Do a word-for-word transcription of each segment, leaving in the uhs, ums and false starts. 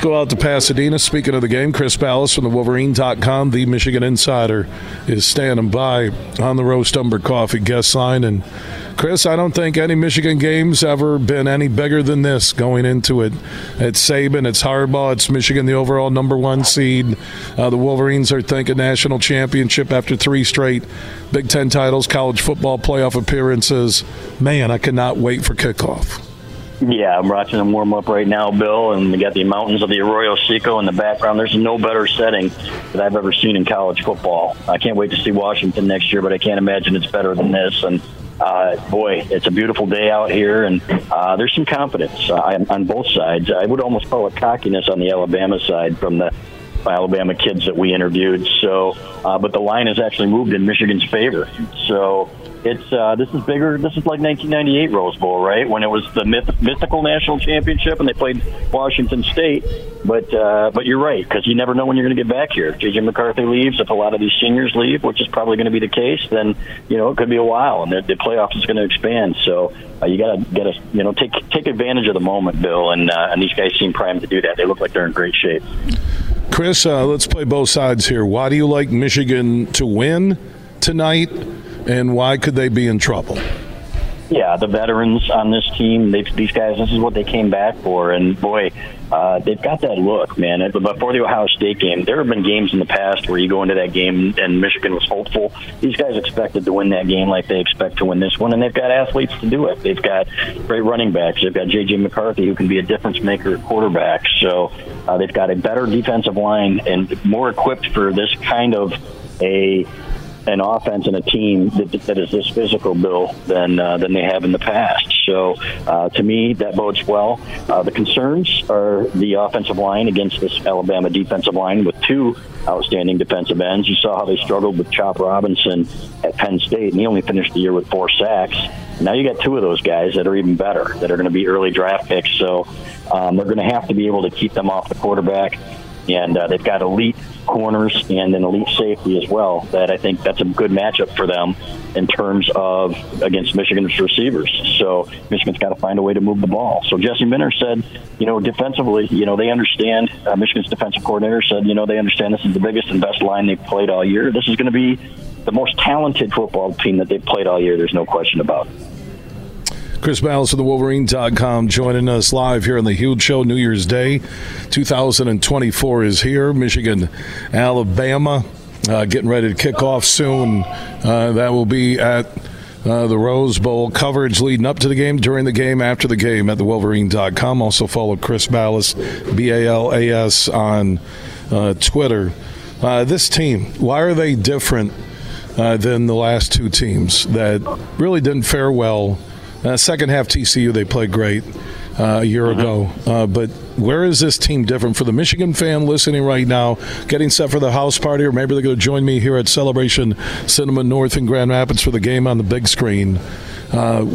go out to Pasadena. Speaking of the game, Chris Balas from the Wolverine dot com, the Michigan Insider, is standing by on the Roast Umber Coffee guest line. And, Chris, I don't think any Michigan game's ever been any bigger than this going into it. It's Saban, it's Harbaugh, it's Michigan, the overall number one seed. Uh, the Wolverines are thinking national championship after three straight Big Ten titles, college football playoff appearances. Man, I cannot wait for kickoff. Yeah, I'm watching them warm up right now, Bill, and we got the mountains of the Arroyo Seco in the background. There's no better setting that I've ever seen in college football. I can't wait to see Washington next year, but I can't imagine it's better than this. And uh, boy, it's a beautiful day out here, and uh, there's some confidence uh, on both sides. I would almost call it cockiness on the Alabama side from the Alabama kids that we interviewed. So, uh, but the line has actually moved in Michigan's favor. So. It's uh, this is bigger. This is like nineteen ninety-eight Rose Bowl, right? When it was the myth- mythical national championship, and they played Washington State. But uh, but you're right, because you never know when you're going to get back here. If J J McCarthy leaves, if a lot of these seniors leave, which is probably going to be the case, then you know it could be a while, and the, the playoff is going to expand. So uh, you got to get a you know take take advantage of the moment, Bill, and uh, and these guys seem primed to do that. They look like they're in great shape. Chris, uh, let's play both sides here. Why do you like Michigan to win tonight? And why could they be in trouble? Yeah, the veterans on this team, they, these guys, this is what they came back for. And, boy, uh, they've got that look, man. Before the Ohio State game, there have been games in the past where you go into that game and Michigan was hopeful. These guys expected to win that game like they expect to win this one, and they've got athletes to do it. They've got great running backs. They've got J J McCarthy, who can be a difference maker at quarterback. So uh, they've got a better defensive line and more equipped for this kind of a – an offense and a team that, that is this physical, Bill, than uh, than they have in the past. So, uh, to me, that bodes well. Uh, the concerns are the offensive line against this Alabama defensive line with two outstanding defensive ends. You saw how they struggled with Chop Robinson at Penn State, and he only finished the year with four sacks. Now you got two of those guys that are even better, that are going to be early draft picks. So um, they're going to have to be able to keep them off the quarterback. And uh, they've got elite corners and an elite safety as well. That I think that's a good matchup for them in terms of against Michigan's receivers. So Michigan's got to find a way to move the ball. So Jesse Minner said, you know, defensively, you know, they understand. Uh, Michigan's defensive coordinator said, you know, they understand this is the biggest and best line they've played all year. This is going to be the most talented football team that they've played all year. There's no question about it. Chris Balas of the Wolverine dot com joining us live here on The Huge Show. New Year's Day two thousand twenty-four is here. Michigan, Alabama uh, getting ready to kick off soon. Uh, that will be at uh, the Rose Bowl. Coverage leading up to the game, during the game, after the game at the Wolverine dot com. Also follow Chris Balas, B A L A S, on uh, Twitter. Uh, this team, why are they different uh, than the last two teams that really didn't fare well? Uh, second half T C U, they played great uh, a year uh-huh. ago. Uh, but where is this team different? For the Michigan fan listening right now, getting set for the house party, or maybe they're going to join me here at Celebration Cinema North in Grand Rapids for the game on the big screen. Uh,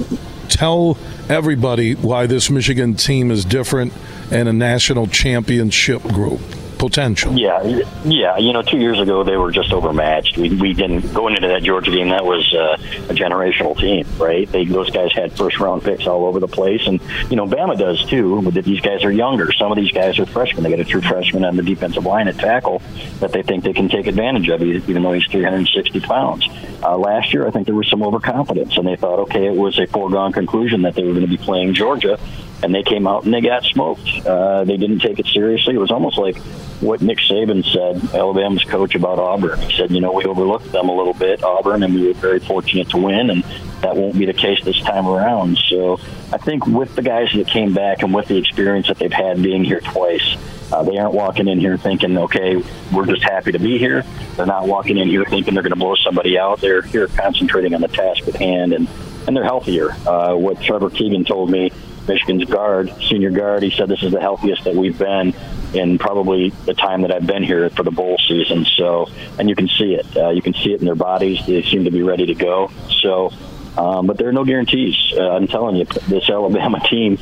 tell everybody why this Michigan team is different and a national championship group. Potential. Yeah, yeah. You know, two years ago they were just overmatched. We we didn't go into that Georgia game. That was uh, a generational team, right? They, those guys had first round picks all over the place, and you know, Bama does too. But these guys are younger. Some of these guys are freshmen. They got a true freshman on the defensive line at tackle that they think they can take advantage of, even though he's three hundred sixty pounds. Uh, last year, I think there was some overconfidence, and they thought, okay, it was a foregone conclusion that they were going to be playing Georgia. And they came out and they got smoked. Uh, they didn't take it seriously. It was almost like what Nick Saban said, Alabama's coach, about Auburn. He said, you know, we overlooked them a little bit, Auburn, and we were very fortunate to win, and that won't be the case this time around. So I think with the guys that came back and with the experience that they've had being here twice, Uh, they aren't walking in here thinking, okay, we're just happy to be here. They're not walking in here thinking they're going to blow somebody out. They're here concentrating on the task at hand, and, and they're healthier. Uh, what Trevor Keegan told me, Michigan's guard, senior guard, he said this is the healthiest that we've been in probably the time that I've been here for the bowl season. So, and you can see it. Uh, you can see it in their bodies. They seem to be ready to go. So, um, but there are no guarantees. Uh, I'm telling you, this Alabama team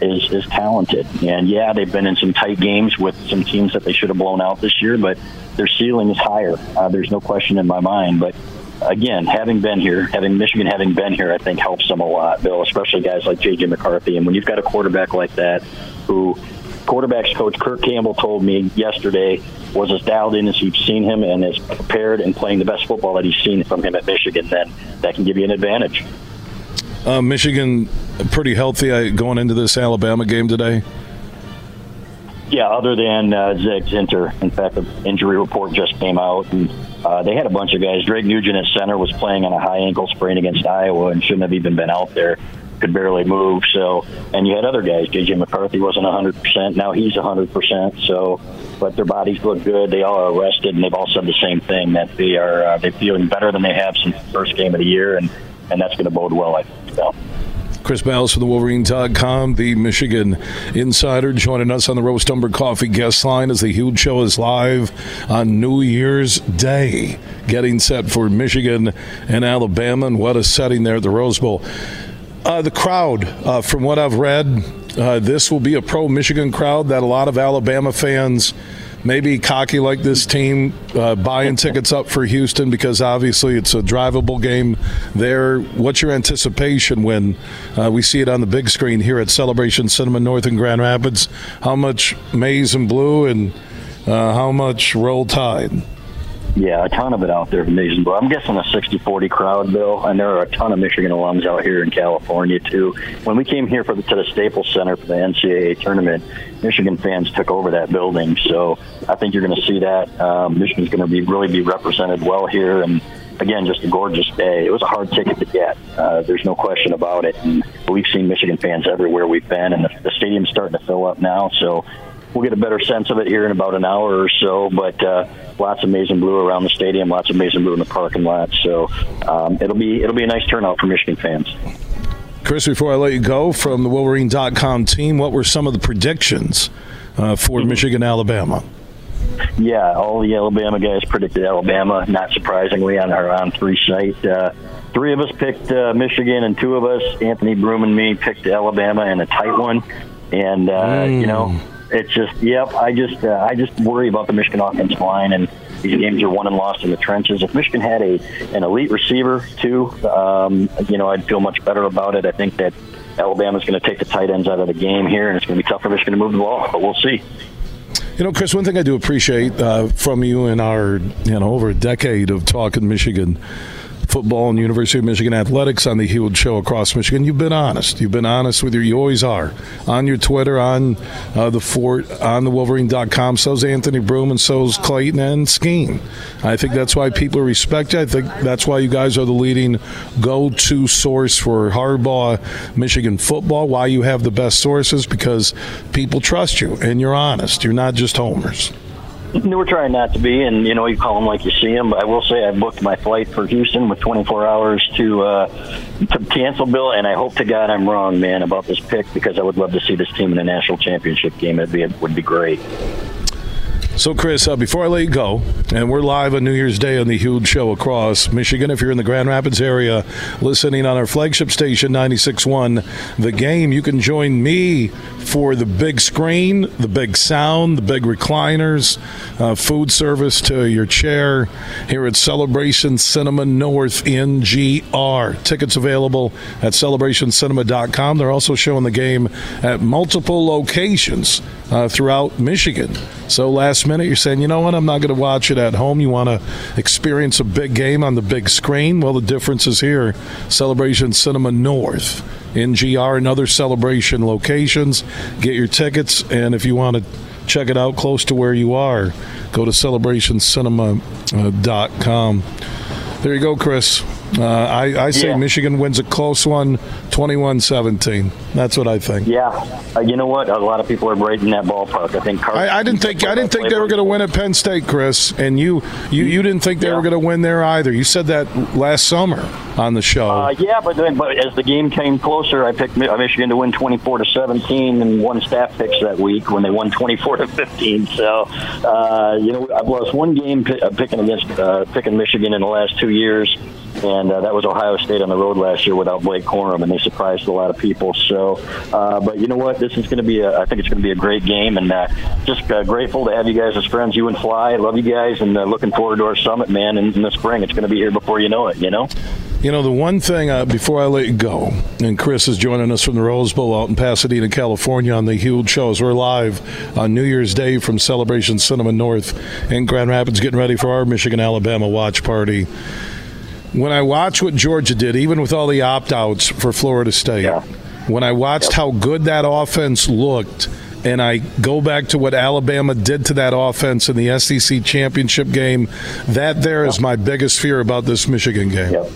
is is talented, and yeah, they've been in some tight games with some teams that they should have blown out this year, but their ceiling is higher. Uh, there's no question in my mind. But again, having been here, having Michigan having been here, I think helps them a lot, Bill, especially guys like J J McCarthy. And when you've got a quarterback like that who quarterbacks coach Kirk Campbell told me yesterday was as dialed in as you've seen him and as prepared and playing the best football that he's seen from him at Michigan, then that can give you an advantage. Uh, Michigan pretty healthy going into this Alabama game today? Yeah, other than uh, Zach Zinter. In fact, the injury report just came out, and uh, they had a bunch of guys. Drake Nugent at center was playing on a high ankle sprain against Iowa and shouldn't have even been out there. Could barely move. So, and you had other guys. J J McCarthy wasn't one hundred percent. Now he's one hundred percent. So, but their bodies look good. They all are rested, and they've all said the same thing, that they are uh, they're feeling better than they have since the first game of the year, and, and that's going to bode well, I think. So. Chris Balas from the Wolverine dot com, the Michigan Insider, joining us on the Roast Umber Coffee guest line as the Huge Show is live on New Year's Day, getting set for Michigan and Alabama, and what a setting there at the Rose Bowl. Uh, the crowd, uh, from what I've read, uh, this will be a pro-Michigan crowd that a lot of Alabama fans, maybe cocky like this team, uh, buying tickets up for Houston because obviously it's a drivable game there. What's your anticipation when uh, we see it on the big screen here at Celebration Cinema North in Grand Rapids? How much maize and blue and uh, how much Roll Tide? Yeah, a ton of it out there from these. I'm guessing a sixty forty crowd, Bill, and there are a ton of Michigan alums out here in California, too. When we came here for the, to the Staples Center for the N C double A tournament, Michigan fans took over that building. So I think you're going to see that. Um, Michigan's going to be really be represented well here. And, again, just a gorgeous day. It was a hard ticket to get. Uh, there's no question about it. And we've seen Michigan fans everywhere we've been, and the, the stadium's starting to fill up now. So we'll get a better sense of it here in about an hour or so, but uh, lots of maize and blue around the stadium, lots of maize and blue in the parking lot. So um, it'll be it'll be a nice turnout for Michigan fans. Chris, before I let you go, from the Wolverine dot com team, what were some of the predictions uh, for mm-hmm. Michigan-Alabama? Yeah, all the Alabama guys predicted Alabama, not surprisingly, on our on three site. Uh, three of us picked uh, Michigan, and two of us, Anthony Broom and me, picked Alabama in a tight one. And, uh, mm. you know... It's just, yep, I just uh, I just worry about the Michigan offensive line, and these games are won and lost in the trenches. If Michigan had a an elite receiver, too, um, you know, I'd feel much better about it. I think that Alabama's going to take the tight ends out of the game here, and it's going to be tough for Michigan to move the ball, but we'll see. You know, Chris, one thing I do appreciate uh, from you in our, you know, over a decade of talking Michigan football and University of Michigan athletics on the Huge Show across Michigan, you've been honest. You've been honest with your, you always are. On your Twitter, on uh, the Fort, on the Wolverine dot com, so's Anthony Broom and so's Clayton and Skeen. I think that's why people respect you. I think that's why you guys are the leading go-to source for Harbaugh Michigan football, why you have the best sources, because people trust you and you're honest. You're not just homers. We're trying not to be, and, you know, you call them like you see them. But I will say I booked my flight for Houston with twenty-four hours to uh, to cancel, Bill, and I hope to God I'm wrong, man, about this pick, because I would love to see this team in a national championship game. It'd be, it would be great. So, Chris, uh, before I let you go, and we're live on New Year's Day on the Huge Show across Michigan. If you're in the Grand Rapids area listening on our flagship station, ninety-six point one The Game, you can join me for the big screen, the big sound, the big recliners, uh, food service to your chair here at Celebration Cinema North in G R. Tickets available at celebration cinema dot com. They're also showing the game at multiple locations uh, throughout Michigan. So last minute, you're saying, you know what, I'm not going to watch it at home. You want to experience a big game on the big screen? Well, the difference is here, Celebration Cinema North in G R and other Celebration locations. Get your tickets, and if you want to check it out close to where you are, go to celebration cinema dot com. There you go, Chris. Uh, I, I say yeah. Michigan wins a close one, twenty-one seventeen. That's what I think. Yeah, uh, you know what? A lot of people are right in that ballpark. I think. Car- I, I didn't think I didn't think they were going to win at Penn State, Chris, and you you, you didn't think they yeah. were going to win there either. You said that last summer on the show. Uh, yeah, but then, but as the game came closer, I picked Michigan to win twenty-four to seventeen, and one staff picks that week when they won twenty-four to fifteen. So uh, you know, I've lost one game p- picking against uh, picking Michigan in the last two years. And uh, that was Ohio State on the road last year without Blake Corum, and they surprised a lot of people. So, uh, but you know what? This is going to be a, I think it's going to be a great game, and uh, just uh, grateful to have you guys as friends. You and Fly, I love you guys, and uh, looking forward to our summit, man, in, in the spring. It's going to be here before you know it, you know? You know, the one thing, uh, before I let you go, and Chris is joining us from the Rose Bowl out in Pasadena, California on the Huge Show. We're live on New Year's Day from Celebration Cinema North in Grand Rapids, getting ready for our Michigan-Alabama watch party. When I watch what Georgia did, even with all the opt-outs for Florida State, yeah. when I watched yep. how good that offense looked, and I go back to what Alabama did to that offense in the S E C championship game, that there yep. is my biggest fear about this Michigan game. Yep.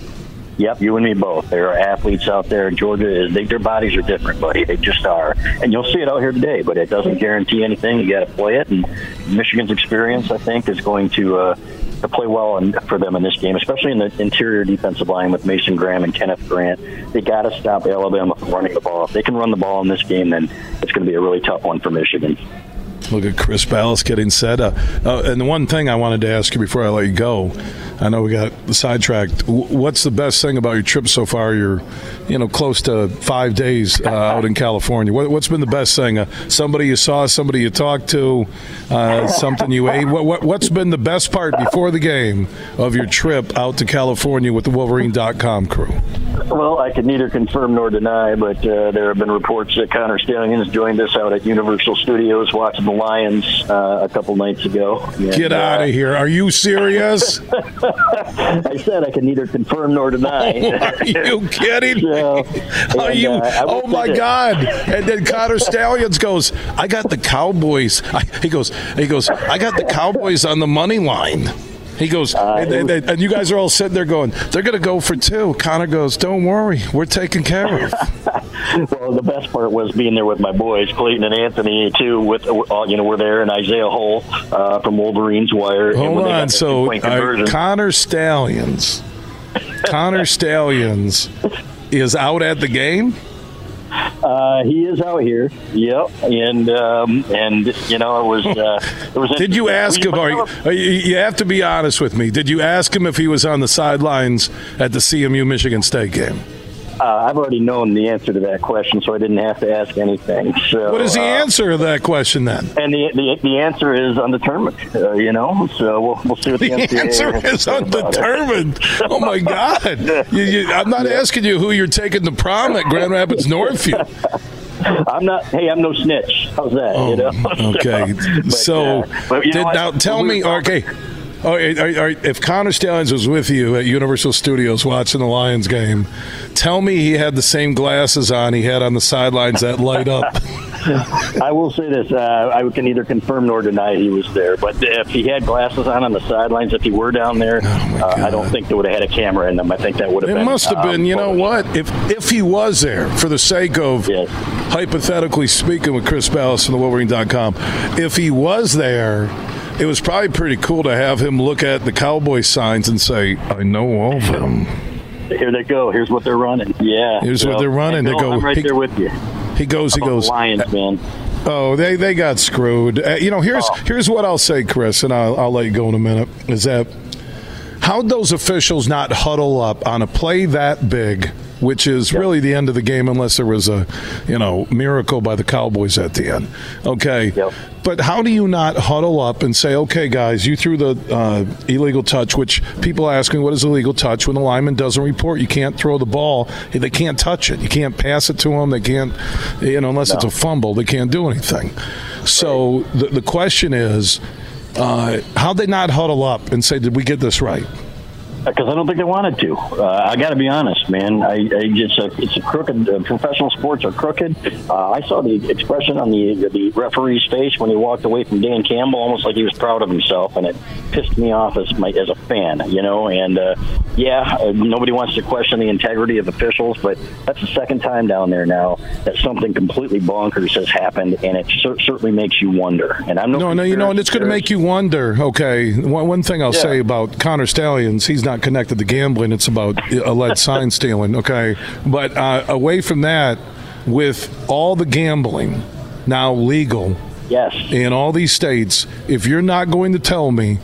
Yep, you and me both. There are athletes out there. Georgia, they, their bodies are different, buddy. They just are. And you'll see it out here today, but it doesn't guarantee anything. You got to play it. And Michigan's experience, I think, is going to uh, to play well in, for them in this game, especially in the interior defensive line with Mason Graham and Kenneth Grant. They got to stop Alabama from running the ball. If they can run the ball in this game, then it's going to be a really tough one for Michigan. Look at Chris Balas getting set. Uh, uh, and the one thing I wanted to ask you before I let you go, I know we got sidetracked. What's the best thing about your trip so far? You're, you know, close to five days uh, out in California. What, what's been the best thing? Uh, somebody you saw, somebody you talked to, uh, something you ate. What, what, what's been the best part before the game of your trip out to California with the Wolverine dot com crew? Well, I can neither confirm nor deny, but uh, there have been reports that Connor Stallions joined us out at Universal Studios watching the Lions uh, a couple nights ago. And, Get out uh, of here. Are you serious? I said I can neither confirm nor deny. Oh, are you kidding? So, are and, you? Uh, oh, my God. And then Connor Stallions goes, I got the Cowboys. I, he goes, He goes, I got the Cowboys on the money line. He goes, uh, and, and, and, and you guys are all sitting there going, they're going to go for two. Connor goes, don't worry, we're taken care of. Well, the best part was being there with my boys, Clayton and Anthony, too. With uh, you know, we're there, and Isaiah Hull uh, from Wolverine's Wire. Hold and on, so uh, Connor Stallions, Connor Stallions is out at the game? Uh, he is out here. Yep, and um, and you know it was. Uh, it was did you ask him? Are you, are you, you have to be honest with me. Did you ask him if he was on the sidelines at the C M U Michigan State game? Uh, I've already known the answer to that question, so I didn't have to ask anything. So, what is the uh, answer to that question then? And the the, the answer is undetermined. Uh, you know, so we'll, we'll see what the, the answer is. Undetermined. Oh my God! You, you, I'm not asking you who you're taking to prom at Grand Rapids Northview. I'm not. Hey, I'm no snitch. How's that? Oh, you know? Okay. So, but, so uh, but, you did, know, now I, tell me, okay. Oh, all right, all right. If Connor Stallions was with you at Universal Studios watching the Lions game, tell me he had the same glasses on he had on the sidelines that light up. I will say this. Uh, I can neither confirm nor deny he was there. But if he had glasses on on the sidelines, if he were down there, oh uh, I don't think they would have had a camera in them. I think that would have it been. It must have um, been. You know what? If if he was there, for the sake of yes. hypothetically speaking with Chris Balas from the Wolverine dot com, if he was there, it was probably pretty cool to have him look at the Cowboy signs and say, I know all of them. Here they go. Here's what they're running. Yeah. Here's so, what they're running. They go, I'm right he, there with you. He goes, about he goes. Lions, man. Oh, they, they got screwed. Uh, you know, here's oh. here's what I'll say, Chris, and I'll, I'll let you go in a minute, is that how'd those officials not huddle up on a play that big, which is yep. really the end of the game unless there was a, you know, miracle by the Cowboys at the end. Okay. Yep. But how do you not huddle up and say, okay, guys, you threw the uh, illegal touch, which people ask me, what is illegal touch? When the lineman doesn't report, you can't throw the ball. They can't touch it. You can't pass it to them. They can't, you know, unless no. it's a fumble, they can't do anything. So right. the, the question is, uh, how'd they not huddle up and say, did we get this right? Because I don't think they wanted to. Uh, I got to be honest, man. I, I it's a it's a crooked. Uh, professional sports are crooked. Uh, I saw the expression on the the referee's face when he walked away from Dan Campbell, almost like he was proud of himself, and it pissed me off as my as a fan, you know. And uh, yeah, uh, nobody wants to question the integrity of officials, but that's the second time down there now that something completely bonkers has happened, and it cer- certainly makes you wonder. And I'm no, no, no you know, and it's going to make you wonder. Okay, one, one thing I'll yeah. say about Connor Stallions, he's not connected to gambling. It's about alleged sign stealing. Okay, but uh, away from that, with all the gambling now legal, yes, in all these states, if you're not going to tell me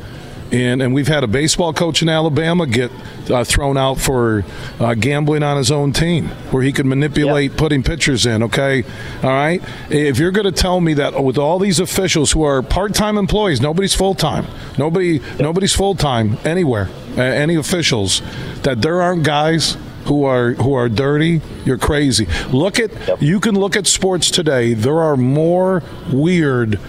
And and we've had a baseball coach in Alabama get uh, thrown out for uh, gambling on his own team, where he could manipulate yep. putting pitchers in, okay? All right? If you're going to tell me that with all these officials who are part-time employees, nobody's full-time, nobody, yep. nobody's full-time anywhere, uh, any officials, that there aren't guys who are who are dirty, you're crazy. Look at yep. You can look at sports today. There are more weird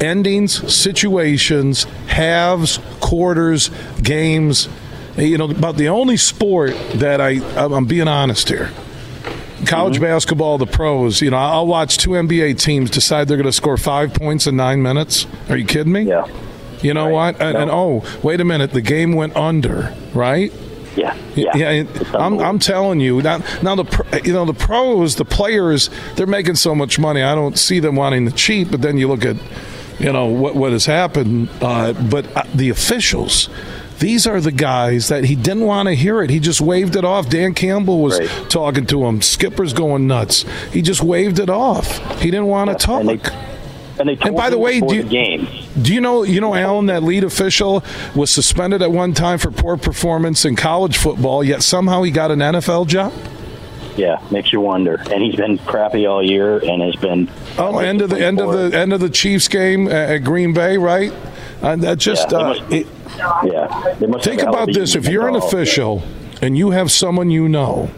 endings, situations, halves, quarters, games. You know, about the only sport that I, I'm being honest here, college mm-hmm. basketball, the pros, you know, I'll watch two N B A teams decide they're going to score five points in nine minutes. Are you kidding me? Yeah. You know right. what? And, no. and oh, wait a minute, the game went under, right? Yeah, yeah. yeah I'm, I'm telling you. Now, now the you know the pros, the players, they're making so much money. I don't see them wanting to cheat. But then you look at, you know, what what has happened. Uh, but the officials, these are the guys that he didn't want to hear it. He just waved it off. Dan Campbell was right. talking to him. Skipper's going nuts. He just waved it off. He didn't want to yeah, talk. And, they and by the way, do you, the do you know, you know, Alan, that lead official was suspended at one time for poor performance in college football, yet somehow he got an N F L job? Yeah, makes you wonder. And he's been crappy all year, and has been. Oh, end of the end of the end of the Chiefs game at Green Bay, right? And that just yeah. Uh, it, yeah. They must think about this: if you're an official and you have someone you know,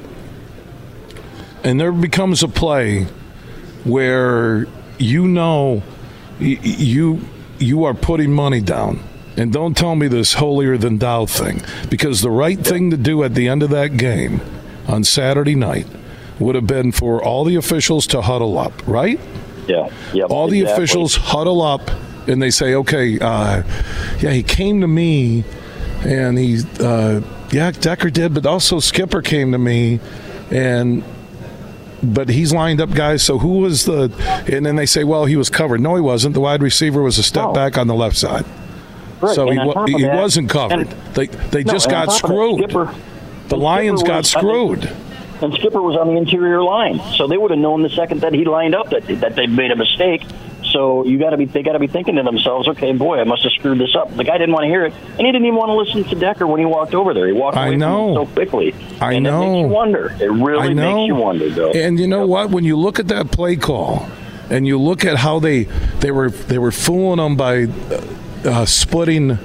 and there becomes a play where. You know, you you are putting money down. And don't tell me this holier-than-thou thing, because the right thing to do at the end of that game on Saturday night would have been for all the officials to huddle up, right? Yeah. Yep, all the exactly. officials huddle up, and they say, okay, uh, yeah, he came to me, and he, uh, yeah, Decker did, but also Skipper came to me, and – but he's lined up guys, so who was the – and then they say, well, he was covered. No, he wasn't. The wide receiver was a step oh. back on the left side. Right. So and he, wa- he that, wasn't covered. And, they they no, just got screwed. That, Skipper, the Lions Skipper got was, screwed. Think, and Skipper was on the interior line, so they would have known the second that he lined up that that they made a mistake. So you got to be—they got to be thinking to themselves, "Okay, boy, I must have screwed this up." The guy didn't want to hear it, and he didn't even want to listen to Decker when he walked over there. He walked away I know. From him so quickly. I and know. It makes you wonder. It really makes you wonder, though. And you know yep. what? When you look at that play call, and you look at how they—they they were they were fooling them by uh, splitting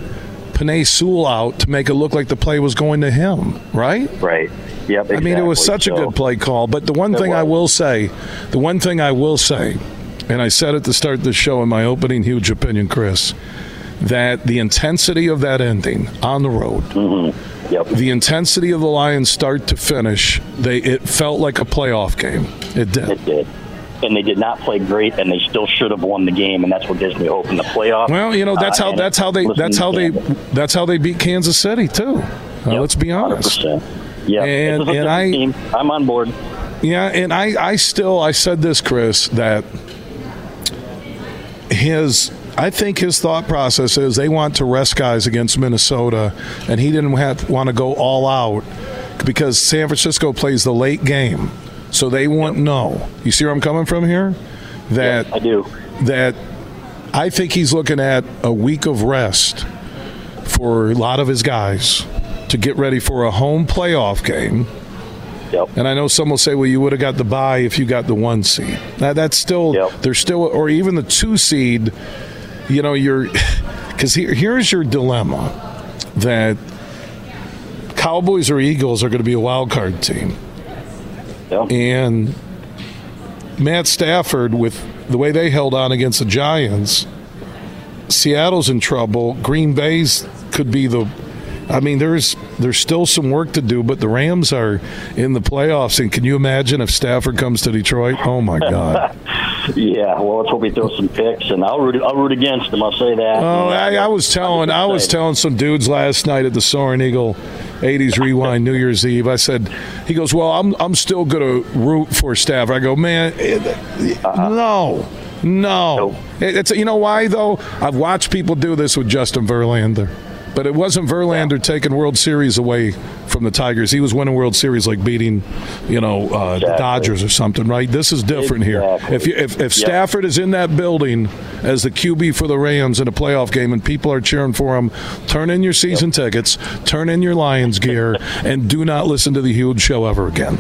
Penei Sewell out to make it look like the play was going to him, right? Right. Yep. Exactly. I mean, it was such so, a good play call. But the one thing was. I will say, the one thing I will say. And I said at the start of the show in my opening huge opinion, Chris, that the intensity of that ending on the road, mm-hmm. yep. the intensity of the Lions start to finish, they it felt like a playoff game. It did. It did. And they did not play great, and they still should have won the game, and that's what gives me hope in the playoffs. Well, you know that's how uh, that's how they that's how they that's how they beat Kansas City too. Uh, yep. Let's be honest. one hundred percent. Yeah, and, and I team. I'm on board. Yeah, and I I still I said this, Chris, that. His, I think his thought process is they want to rest guys against Minnesota, and he didn't have, want to go all out because San Francisco plays the late game, so they won't yep. know. You see where I'm coming from here? That yeah, I do. That I think he's looking at a week of rest for a lot of his guys to get ready for a home playoff game. Yep. And I know some will say, well, you would have got the bye if you got the one seed. Now, that's still yep. – there's still – or even the two seed, you know, you're – because here, here's your dilemma that Cowboys or Eagles are going to be a wild card team. Yep. And Matt Stafford, with the way they held on against the Giants, Seattle's in trouble. Green Bay's could be the – I mean, there's there's still some work to do, but the Rams are in the playoffs, and can you imagine if Stafford comes to Detroit? Oh my God! Yeah, well, let's hope we throw some picks, and I'll root I'll root against them. I'll say that. Oh, I, I was telling I was telling some dudes last night at the Soaring Eagle eighties Rewind New Year's Eve. I said, he goes, well, I'm I'm still gonna root for Stafford. I go, man, it, uh-huh. no. No, nope. it's you know why though? I've watched people do this with Justin Verlander. But it wasn't Verlander yeah. taking World Series away from the Tigers. He was winning World Series, like beating, you know, uh, exactly. the Dodgers or something, right? This is different exactly. here. If you, if, if yep. Stafford is in that building as the Q B for the Rams in a playoff game and people are cheering for him, turn in your season yep. tickets, turn in your Lions gear, and do not listen to The Huge Show ever again.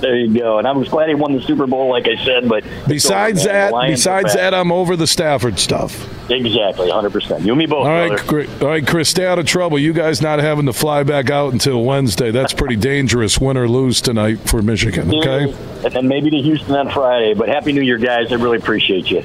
There you go. And I was glad he won the Super Bowl, like I said. But besides that, besides that, I'm over the Stafford stuff. Exactly, one hundred percent. You and me both. All right, great. All right, Chris, stay out of trouble. You guys not having to fly back out until Wednesday. That's pretty dangerous, win or lose tonight for Michigan, okay? And then maybe to Houston on Friday. But Happy New Year, guys. I really appreciate you.